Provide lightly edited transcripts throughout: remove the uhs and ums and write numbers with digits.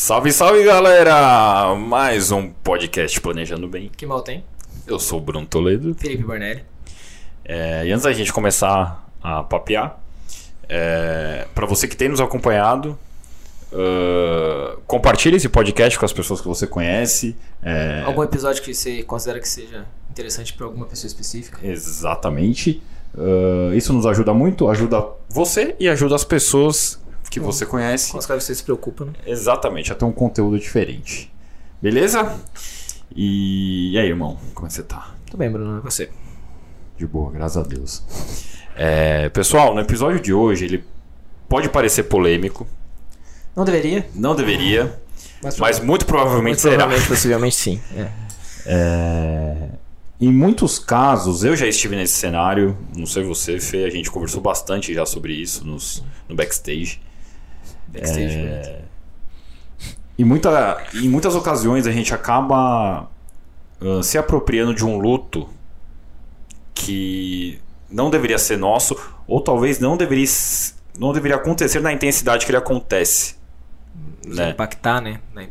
Salve, salve, galera! Mais um podcast Planejando Bem. Que mal tem? Eu sou o Bruno Toledo. Fellipe Bornelli. E antes da gente começar a papear, para você que tem nos acompanhado, compartilhe esse podcast com as pessoas que você conhece. Algum episódio que você considera que seja interessante para alguma pessoa específica? Exatamente. Isso nos ajuda muito, ajuda você e ajuda as pessoas que você conhece. Com as quais você se preocupa, né? Exatamente, até um conteúdo diferente. Beleza? E aí, irmão, como é que você tá? Tudo bem, Bruno, é você? De boa, graças a Deus. Pessoal, no episódio de hoje ele pode parecer polêmico. Não deveria? Não deveria, mas muito provavelmente será. Possivelmente sim. Em muitos casos, eu já estive nesse cenário, não sei você, Fê, a gente conversou bastante já sobre isso no backstage. Em muitas ocasiões a gente acaba se apropriando de um luto que não deveria ser nosso, ou talvez não deveria acontecer na intensidade que ele acontece. Né? Impactar, né? Na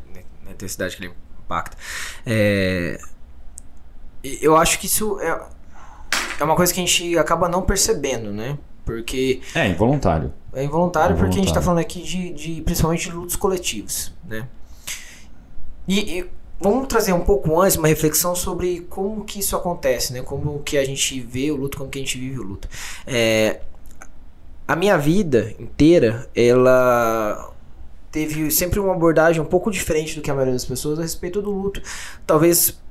intensidade que ele impacta. Eu acho que isso é uma coisa que a gente acaba não percebendo, né? Porque... É involuntário porque a gente tá falando aqui de principalmente de lutos coletivos, né? E vamos trazer um pouco antes uma reflexão sobre como que isso acontece, né? Como que a gente vê o luto, como que a gente vive o luto. A minha vida inteira, ela... teve sempre uma abordagem um pouco diferente do que a maioria das pessoas a respeito do luto. Talvez...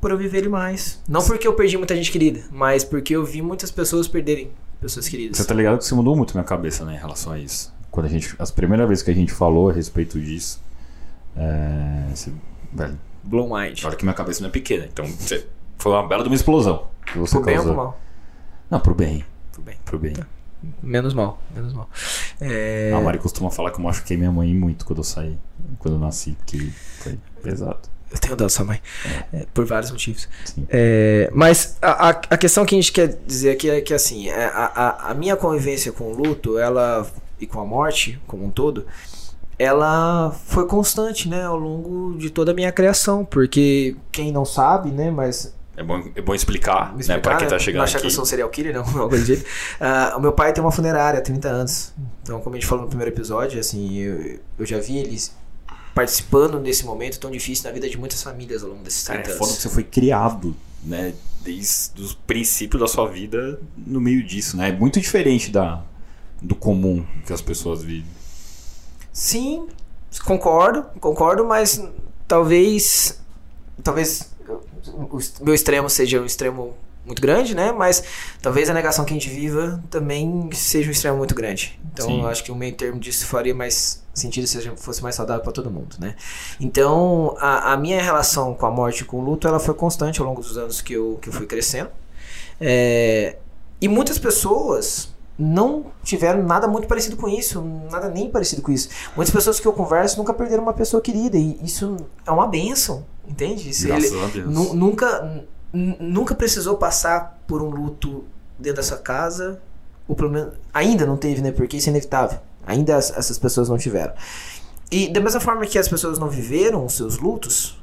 por eu viver ele mais. Não porque eu perdi muita gente querida, mas porque eu vi muitas pessoas perderem pessoas queridas. Você tá ligado que isso mudou muito minha cabeça, né, em relação a isso. Quando as primeiras vezes que a gente falou a respeito disso, velho, blow mind. Olha que minha cabeça não é pequena, então foi uma bela de uma explosão. Que você pro bem causou. Ou pro mal? Não, pro bem. Tá. Menos mal. A Mari costuma falar que eu machuquei minha mãe muito quando eu saí, quando eu nasci, que foi pesado. Eu tenho dado sua mãe, por vários motivos. Mas a questão que a gente quer dizer aqui é que assim, a minha convivência com o luto e com a morte como um todo, ela foi constante, né, ao longo de toda a minha criação. Porque quem não sabe, né, mas... É bom explicar, né, para quem tá chegando não achar aqui. Que eu sou um serial killer, não, algum jeito. O meu pai tem uma funerária há 30 anos. Então, como a gente falou no primeiro episódio, assim, eu já vi eles... participando desse momento tão difícil na vida de muitas famílias ao longo desses 30 anos. É foda que você foi criado, né, desde os princípios da sua vida no meio disso, né? É muito diferente do comum que as pessoas vivem. Sim, concordo, mas talvez o meu extremo seja um extremo muito grande, né? Mas talvez a negação que a gente viva também seja um extremo muito grande. Então, sim. Eu acho que o meio termo disso faria mais sentido se fosse mais saudável para todo mundo, né? Então, a minha relação com a morte e com o luto, ela foi constante ao longo dos anos que eu fui crescendo. E muitas pessoas não tiveram nada muito parecido com isso, nada nem parecido com isso. Muitas pessoas que eu converso nunca perderam uma pessoa querida, e isso é uma bênção, entende? Isso, graças a Deus. Nunca precisou passar por um luto dentro da sua casa, ou pelo menos ainda não teve, né? Porque isso é inevitável. Ainda essas pessoas não tiveram. E da mesma forma que as pessoas não viveram os seus lutos,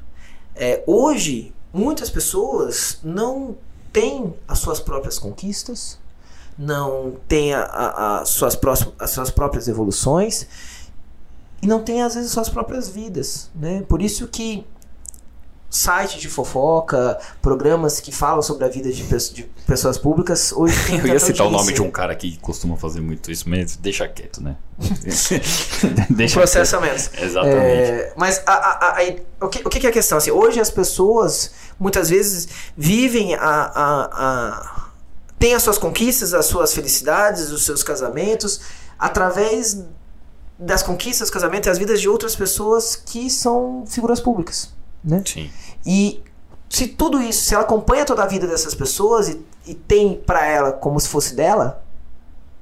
hoje muitas pessoas não têm as suas próprias conquistas, não têm as suas próprias evoluções e não têm às vezes as suas próprias vidas, né? Por isso que site de fofoca, programas que falam sobre a vida de pessoas públicas hoje tem. Eu ia citar o nome de um cara que costuma fazer muito isso, mas deixa quieto, né? Processa menos. Exatamente. Mas o que é a questão? Assim, hoje as pessoas muitas vezes vivem têm as suas conquistas, as suas felicidades, os seus casamentos através das conquistas, casamentos e as vidas de outras pessoas que são figuras públicas. Né? Sim. E se tudo isso, se ela acompanha toda a vida dessas pessoas e tem pra ela como se fosse dela,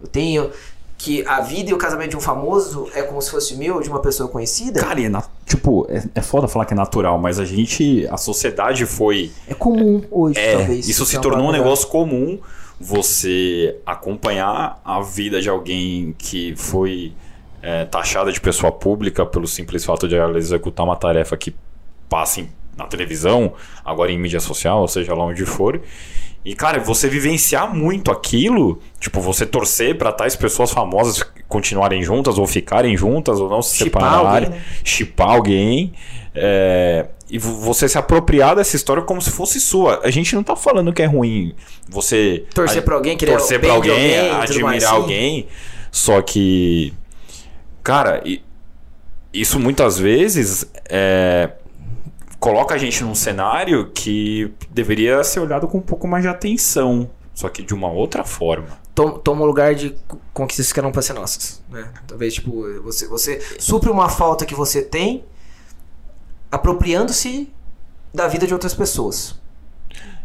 eu tenho que a vida e o casamento de um famoso é como se fosse meu ou de uma pessoa conhecida. Cara, é foda falar que é natural, mas a sociedade foi... É comum hoje, talvez. Isso se tornou um negócio comum, você acompanhar a vida de alguém que foi taxada de pessoa pública pelo simples fato de ela executar uma tarefa que passa na televisão, agora em mídia social, ou seja lá onde for. E, cara, você vivenciar muito aquilo, tipo, você torcer pra tais pessoas famosas continuarem juntas, ou ficarem juntas, ou não se separarem, chipar alguém, e você se apropriar dessa história como se fosse sua. A gente não tá falando que é ruim você torcer pra alguém, querer torcer pra alguém, admirar alguém, só que, cara, isso muitas vezes coloca a gente num cenário que deveria ser olhado com um pouco mais de atenção, só que de uma outra forma. Toma o lugar de conquistas que não podem ser nossas, né? Talvez, tipo, você supre uma falta que você tem apropriando-se da vida de outras pessoas.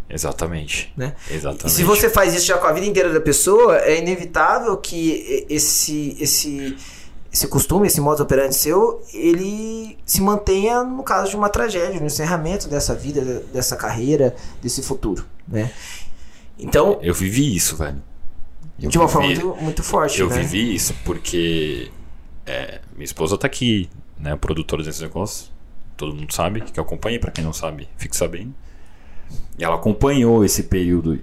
Exatamente. Né? Exatamente. E se você faz isso já com a vida inteira da pessoa, é inevitável que esse costume, esse modo operante seu, ele se mantenha no caso de uma tragédia, no encerramento dessa vida, dessa carreira, desse futuro, né? Então... Eu vivi isso, velho. De uma forma muito, muito forte, né? Eu vivi isso porque minha esposa tá aqui, né? Produtora desses negócios. Todo mundo sabe que eu acompanhei. Pra quem não sabe, fique sabendo. E ela acompanhou esse período.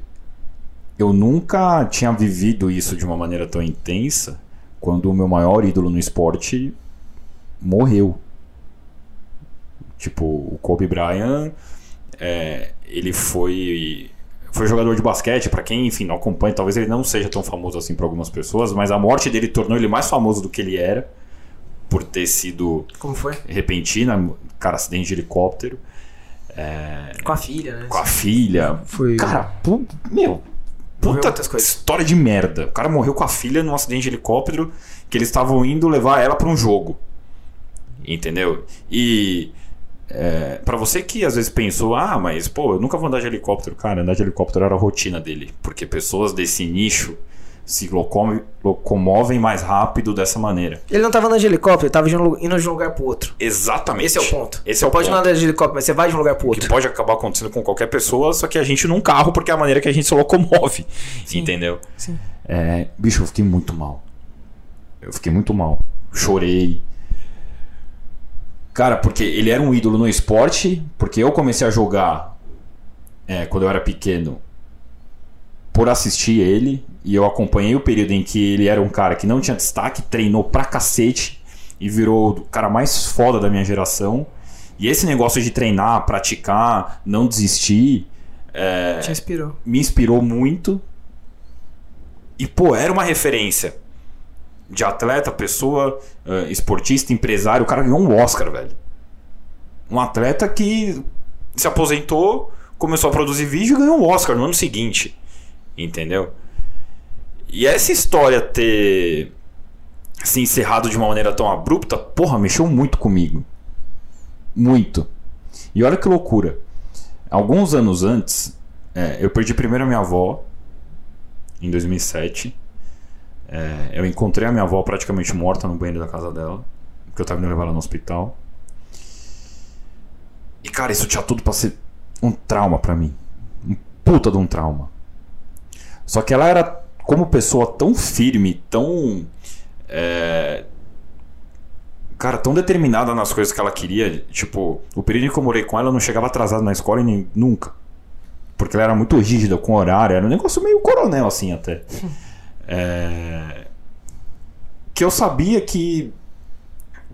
Eu nunca tinha vivido isso de uma maneira tão intensa quando o meu maior ídolo no esporte morreu. Tipo, o Kobe Bryant, ele foi jogador de basquete, pra quem, enfim, não acompanha, talvez ele não seja tão famoso assim pra algumas pessoas, mas a morte dele tornou ele mais famoso do que ele era, por ter sido... Como foi? Repentina, cara, acidente de helicóptero. Com a filha, né? Com a filha. Foi... Cara, puta história de merda. O cara morreu com a filha num acidente de helicóptero que eles estavam indo levar ela pra um jogo. Entendeu? E pra você que às vezes pensou, mas pô, eu nunca vou andar de helicóptero. Cara, andar de helicóptero era a rotina dele, porque pessoas desse nicho se locomovem mais rápido dessa maneira. Ele não tava andando de helicóptero, ele tava indo de um lugar pro outro. Exatamente. Esse é o ponto. Você pode não andar de helicóptero, mas você vai de um lugar pro outro. Que pode acabar acontecendo com qualquer pessoa, só que a gente num carro, porque é a maneira que a gente se locomove. Sim, entendeu? Sim. Bicho, eu fiquei muito mal. Chorei. Cara, porque ele era um ídolo no esporte, porque eu comecei a jogar quando eu era pequeno, por assistir ele, e eu acompanhei o período em que ele era um cara que não tinha destaque, treinou pra cacete e virou o cara mais foda da minha geração. E esse negócio de treinar, praticar, não desistir, me inspirou muito. E pô, era uma referência de atleta, pessoa, esportista, empresário. O cara ganhou um Oscar, velho. Um atleta que se aposentou, começou a produzir vídeo e ganhou um Oscar no ano seguinte. Entendeu? E essa história ter se encerrado de uma maneira tão abrupta, porra, mexeu muito comigo. Muito. E olha que loucura. Alguns anos antes, eu perdi primeiro a minha avó, em 2007. Eu encontrei a minha avó praticamente morta no banheiro da casa dela, porque eu tava indo levar ela no hospital. E, cara, isso tinha tudo pra ser um trauma pra mim. Um puta de um trauma. Só que ela era, como pessoa, tão firme, tão... Cara, tão determinada nas coisas que ela queria. Tipo, o período que eu morei com ela, eu não chegava atrasado na escola nunca. Porque ela era muito rígida com o horário. Era um negócio meio coronel, assim, até. Que eu sabia que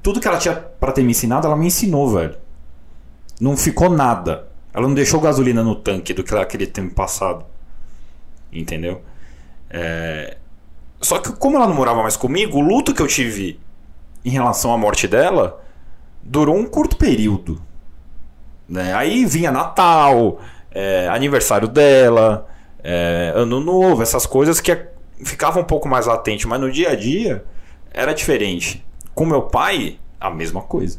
tudo que ela tinha pra ter me ensinado, ela me ensinou, velho. Não ficou nada. Ela não deixou gasolina no tanque do que ela queria ter me passado. Entendeu? Só que como ela não morava mais comigo, o luto que eu tive em relação à morte dela durou um curto período, né? Aí vinha Natal, aniversário dela, Ano Novo, essas coisas que ficavam um pouco mais latente, mas no dia a dia era diferente. Com meu pai, a mesma coisa.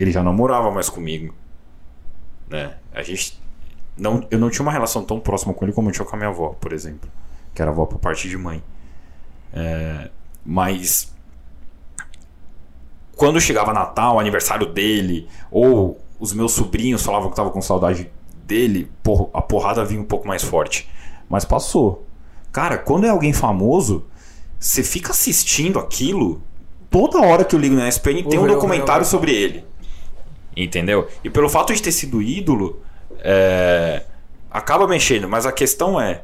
Ele já não morava mais comigo, né? A gente... eu não tinha uma relação tão próxima com ele como eu tinha com a minha avó, por exemplo, que era avó por parte de mãe. Mas quando chegava Natal, aniversário dele, ou os meus sobrinhos falavam que estavam com saudade dele, a porrada vinha um pouco mais forte. Mas passou. Cara, quando é alguém famoso, você fica assistindo aquilo toda hora que eu ligo na ESPN, tem um documentário sobre ele. Entendeu? E pelo fato de ter sido ídolo, acaba mexendo. Mas a questão é,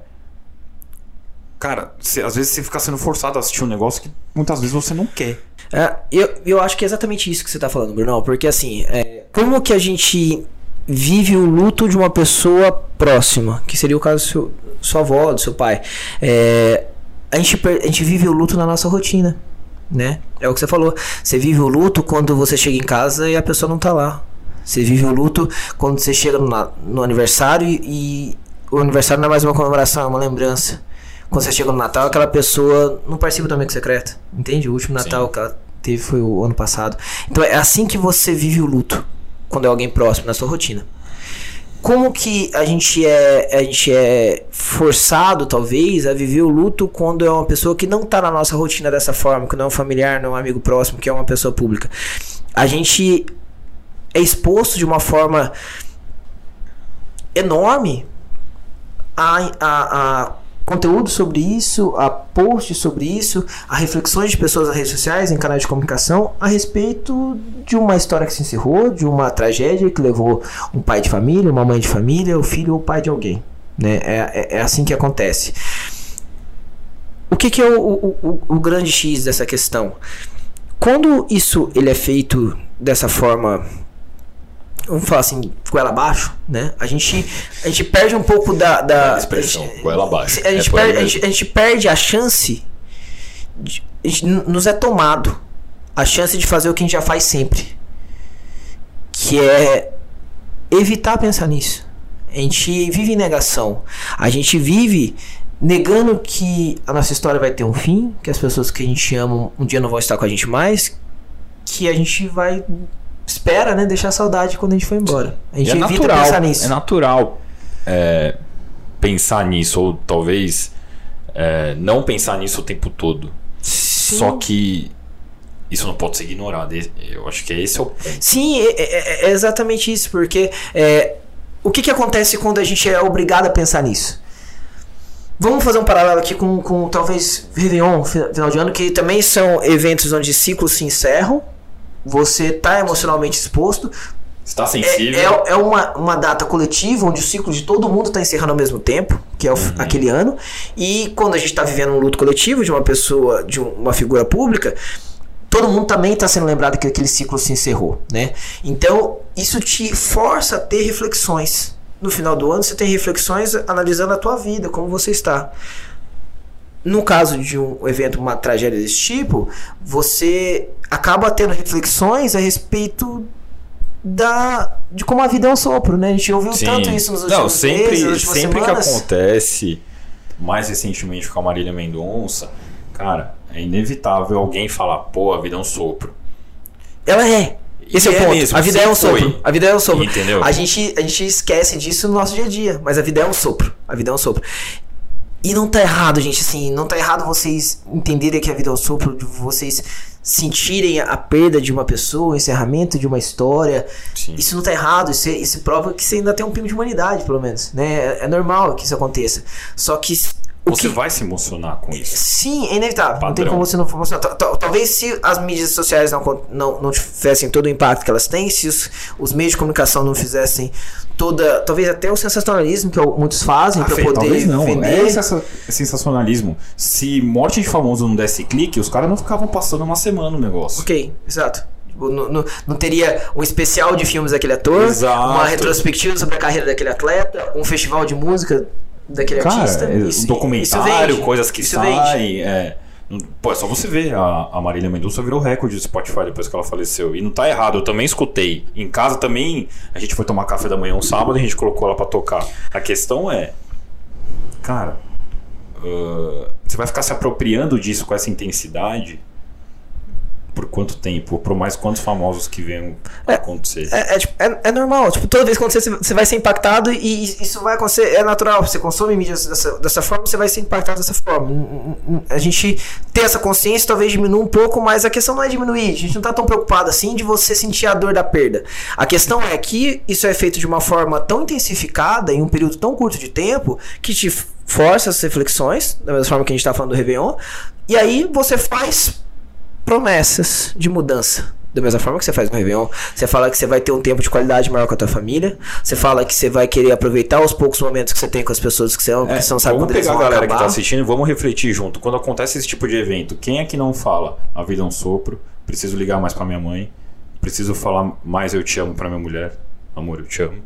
cara, às vezes você fica sendo forçado a assistir um negócio que muitas vezes você não quer. Eu acho que é exatamente isso que você tá falando, Bruno. Porque assim, como que a gente vive o luto de uma pessoa próxima, que seria o caso da sua avó, do seu pai, a gente vive o luto na nossa rotina, né? É o que você falou. Você vive o luto quando você chega em casa e a pessoa não tá lá. Você vive o luto quando você chega no aniversário e o aniversário não é mais uma comemoração, é uma lembrança. Quando você chega no Natal, aquela pessoa não participa do Amigo Secreto, entende? O último Natal que ela teve foi o ano passado. Então é assim que você vive o luto, quando é alguém próximo na sua rotina. Como que a gente é forçado, talvez, a viver o luto quando é uma pessoa que não tá na nossa rotina dessa forma, que não é um familiar, não é um amigo próximo, que é uma pessoa pública? A gente é exposto de uma forma enorme a conteúdo sobre isso, a posts sobre isso, a reflexões de pessoas nas redes sociais, em canais de comunicação, a respeito de uma história que se encerrou, de uma tragédia que levou um pai de família, uma mãe de família, o filho ou o pai de alguém, né? É assim que acontece. O que é o grande X dessa questão? Quando isso ele é feito dessa forma, vamos falar assim, goela abaixo, né? A gente perde um pouco da expressão, goela abaixo. A gente perde a chance de, nos é tomado a chance de fazer o que a gente já faz sempre, que é evitar pensar nisso. A gente vive em negação. A gente vive negando que a nossa história vai ter um fim, que as pessoas que a gente ama um dia não vão estar com a gente mais, que a gente vai... espera, né? Deixar saudade quando a gente for embora. A gente evita natural, pensar nisso. É natural pensar nisso, ou talvez não pensar nisso o tempo todo. Sim. Só que isso não pode ser ignorado. Eu acho que esse é o ponto. Sim, é exatamente isso. Porque o que acontece quando a gente é obrigado a pensar nisso? Vamos fazer um paralelo aqui com talvez Réveillon, final de ano, que também são eventos onde ciclos se encerram. Você está emocionalmente exposto. Está sensível. É uma data coletiva onde o ciclo de todo mundo está encerrando ao mesmo tempo, que é aquele ano. E quando a gente está vivendo um luto coletivo de uma pessoa, de uma figura pública, todo mundo também está sendo lembrado que aquele ciclo se encerrou, né? Então, isso te força a ter reflexões. No final do ano, você tem reflexões analisando a tua vida, como você está. No caso de um evento, uma tragédia desse tipo, você acaba tendo reflexões a respeito de como a vida é um sopro, né? A gente ouviu tanto isso nos últimos meses, sempre semanas. Que acontece, mais recentemente com a Marília Mendonça, cara, é inevitável alguém falar, pô, a vida é um sopro. Ela é. Esse é o ponto. Mesmo, a vida é um sopro. A vida é um sopro. Entendeu? A gente esquece disso no nosso dia a dia, mas a vida é um sopro. A vida é um sopro. E não tá errado, gente, assim, não tá errado vocês entenderem que a vida é um sopro, de vocês sentirem a perda de uma pessoa, o encerramento de uma história. Sim. Isso não tá errado, isso prova que você ainda tem um pingo de humanidade, pelo menos, né? É normal que isso aconteça. Só que você vai se emocionar com isso. Sim, é inevitável. Padrão. Não tem como você não emocionar. Talvez se as mídias sociais não tivessem todo o impacto que elas têm, se os meios de comunicação não fizessem toda... Talvez até o sensacionalismo que muitos fazem para poder não vender. É sensacionalismo. Se morte de famoso não desse clique, os caras não ficavam passando uma semana no negócio. Ok, exato. Não teria um especial de filmes daquele ator, exato. Uma retrospectiva sobre a carreira daquele atleta, um festival de música... daquele cara, artista. Isso, documentário, isso coisas que saem. Pô, é só você ver. A Marília Mendonça virou recorde do Spotify depois que ela faleceu. E não tá errado, eu também escutei. Em casa também, a gente foi tomar café da manhã um sábado e a gente colocou ela pra tocar. A questão é... Cara, você vai ficar se apropriando disso com essa intensidade... por quanto tempo, por mais quantos famosos que venham a acontecer. É normal, tipo, toda vez que acontecer você vai ser impactado, e isso vai acontecer, é natural, você consome mídias dessa forma, você vai ser impactado dessa forma. A gente ter essa consciência talvez diminua um pouco, mas a questão não é diminuir, a gente não tá tão preocupado assim de você sentir a dor da perda. A questão é que isso é feito de uma forma tão intensificada, em um período tão curto de tempo, que te força as reflexões, da mesma forma que a gente tá falando do Réveillon, e aí você faz promessas de mudança. Da mesma forma que você faz no Réveillon, você fala que você vai ter um tempo de qualidade maior com a tua família, você fala que você vai querer aproveitar os poucos momentos que você tem com as pessoas que você ama, porque você não sabe quando eles vão acabar. Vamos pegar a galera que tá assistindo e vamos refletir junto. Quando acontece esse tipo de evento, quem é que não fala? A vida é um sopro, preciso ligar mais pra minha mãe, preciso falar mais eu te amo pra minha mulher, amor eu te amo.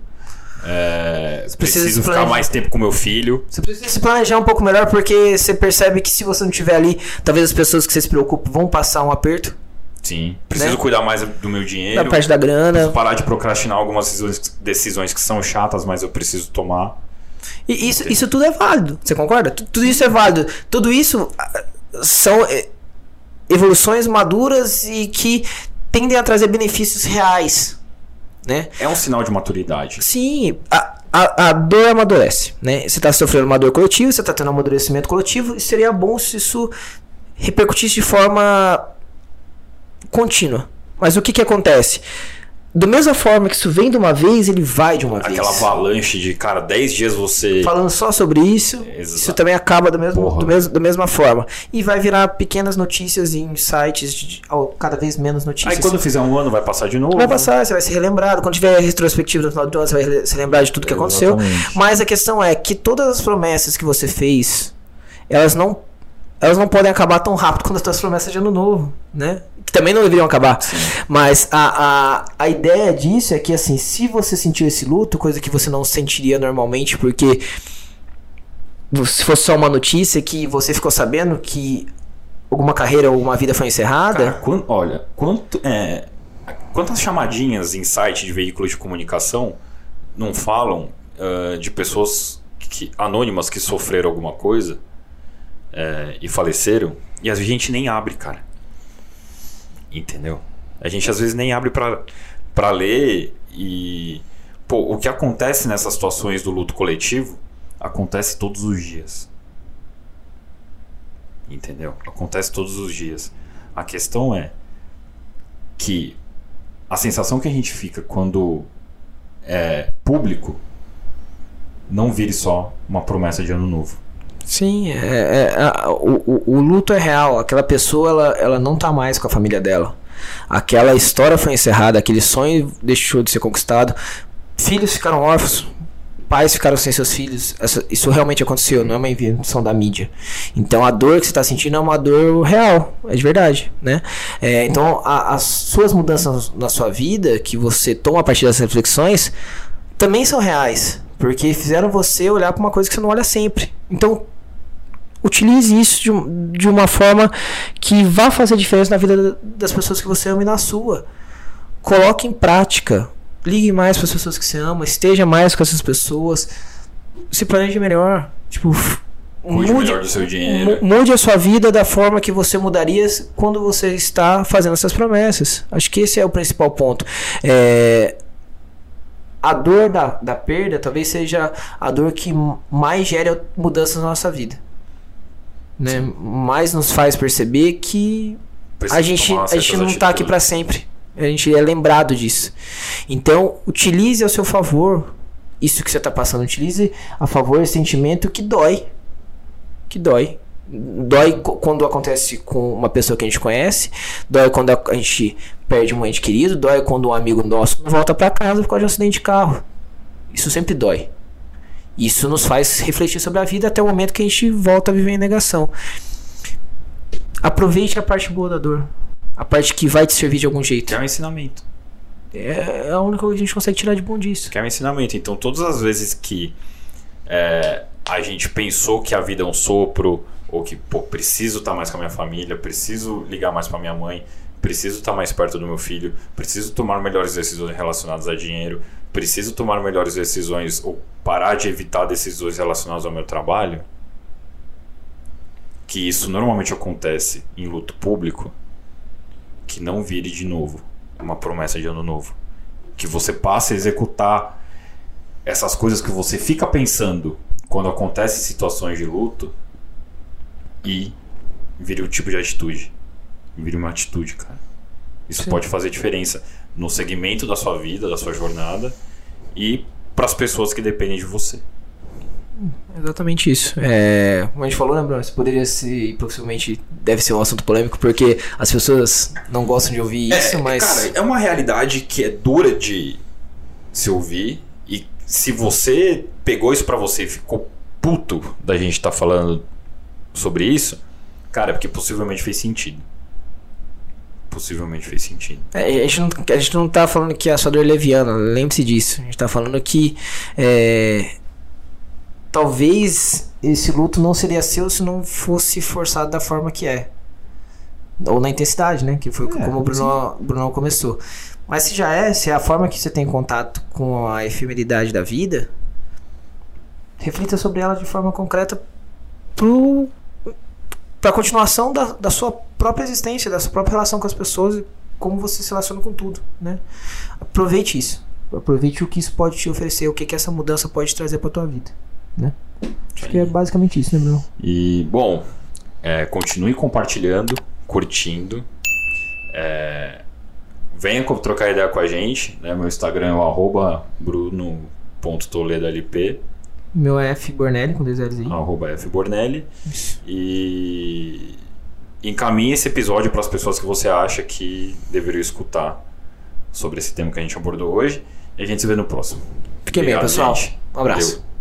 Preciso ficar mais tempo com meu filho. Você precisa se planejar um pouco melhor, porque você percebe que se você não estiver ali, talvez as pessoas que você se preocupa vão passar um aperto. Sim, preciso cuidar mais do meu dinheiro, da parte da grana. Preciso parar de procrastinar algumas decisões que são chatas, mas eu preciso tomar. E isso tudo é válido, você concorda? Tudo isso é válido. Tudo isso são evoluções maduras e que tendem a trazer benefícios reais, né? É um sinal de maturidade. Sim, a dor amadurece, né? Você está sofrendo uma dor coletiva, você está tendo um amadurecimento coletivo, e seria bom se isso repercutisse de forma contínua. Mas o que acontece? Da mesma forma que isso vem de uma vez, ele vai de uma vez. Aquela avalanche de, cara, 10 dias você falando só sobre isso. Exato. Isso também acaba da mesma forma. E vai virar pequenas notícias e insights cada vez menos notícias. Aí quando fizer um ano vai passar de novo. Vai passar, você vai ser relembrado. Quando tiver retrospectiva no final do ano, você vai se lembrar de tudo que aconteceu. Mas a questão é que todas as promessas que você fez, elas não podem acabar tão rápido quanto as tuas promessas de ano novo, né? Que também não deveriam acabar. Sim. Mas a ideia disso é que, assim, se você sentiu esse luto, coisa que você não sentiria normalmente, porque se fosse só uma notícia que você ficou sabendo que alguma carreira ou uma vida foi encerrada... Cara, quantas chamadinhas em site de veículos de comunicação não falam de pessoas anônimas que sofreram alguma coisa e faleceram, e a gente nem abre, cara. Entendeu? A gente às vezes nem abre pra ler, e pô, o que acontece nessas situações do luto coletivo acontece todos os dias. Entendeu? Acontece todos os dias. A questão é que a sensação que a gente fica quando é público não vire só uma promessa de ano novo. Sim, o luto é real. Aquela pessoa ela não tá mais com a família dela. Aquela história foi encerrada, aquele sonho deixou de ser conquistado. Filhos ficaram órfãos, pais ficaram sem seus filhos. Isso realmente aconteceu, não é uma invenção da mídia. Então a dor que você tá sentindo é uma dor real, é de verdade, né? Então as suas mudanças na sua vida, que você toma a partir das reflexões, também são reais, porque fizeram você olhar para uma coisa que você não olha sempre. Então utilize isso de uma forma que vá fazer diferença na vida das pessoas que você ama e na sua. Coloque em prática. Ligue mais para as pessoas que você ama. Esteja mais com essas pessoas. Se planeje melhor. Tipo, cuide melhor do seu dinheiro. Mude a sua vida da forma que você mudaria quando você está fazendo essas promessas. Acho que esse é o principal ponto. A dor da perda talvez seja a dor que mais gera mudanças na nossa vida, né? Mais nos faz perceber que a gente não está aqui para sempre. A gente é lembrado disso. Então, utilize ao seu favor isso que você está passando. Utilize a favor esse sentimento que dói. Que dói. Dói quando acontece com uma pessoa que a gente conhece, dói quando a gente perde um ente querido, dói quando um amigo nosso volta pra casa por causa de um acidente de carro. Isso sempre dói. Isso nos faz refletir sobre a vida até o momento que a gente volta a viver em negação. Aproveite a parte boa da dor, a parte que vai te servir de algum jeito. É um ensinamento. É a única coisa que a gente consegue tirar de bom disso. Que é um ensinamento. Então, todas as vezes que a gente pensou que a vida é um sopro, ou que, pô, preciso estar mais com a minha família, preciso ligar mais pra minha mãe, preciso estar mais perto do meu filho, preciso tomar melhores decisões relacionadas a dinheiro, preciso tomar melhores decisões ou parar de evitar decisões relacionadas ao meu trabalho, que isso normalmente acontece em luto público, que não vire de novo uma promessa de ano novo. Que você passe a executar essas coisas que você fica pensando quando acontecem situações de luto e vire um tipo de atitude. Vire uma atitude, cara. Isso pode fazer diferença no segmento da sua vida, da sua jornada e para as pessoas que dependem de você. Exatamente isso. É, como a gente falou, né, Bruno? Isso poderia ser, possivelmente, deve ser um assunto polêmico, porque as pessoas não gostam de ouvir isso, mas... Cara, é uma realidade que é dura de se ouvir, e se você pegou isso pra você e ficou puto da gente estar falando sobre isso, cara, é porque possivelmente fez sentido. Possivelmente fez sentido. A gente não tá falando que a sua dor é leviana, lembre-se disso. A gente tá falando que... talvez esse luto não seria seu se não fosse forçado da forma que é. Ou na intensidade, né? Que foi como o Bruno começou. Mas se já é, se é a forma que você tem contato com a efemeridade da vida, reflita sobre ela de forma concreta para a continuação da sua própria existência, da sua própria relação com as pessoas e como você se relaciona com tudo, né? Aproveite isso. Aproveite o que isso pode te oferecer, o que essa mudança pode trazer para a tua vida. Né? Acho que é basicamente isso, né, Bruno? E, bom, continue compartilhando, curtindo, venha trocar ideia com a gente, né? Meu Instagram é o @bruno.toledolp, meu é fbornelli com 2 L's aí, @fbornelli. E encaminhe esse episódio para as pessoas que você acha que deveriam escutar sobre esse tema que a gente abordou hoje, e a gente se vê no próximo. Fiquem bem, pessoal, gente. Um abraço. Valeu.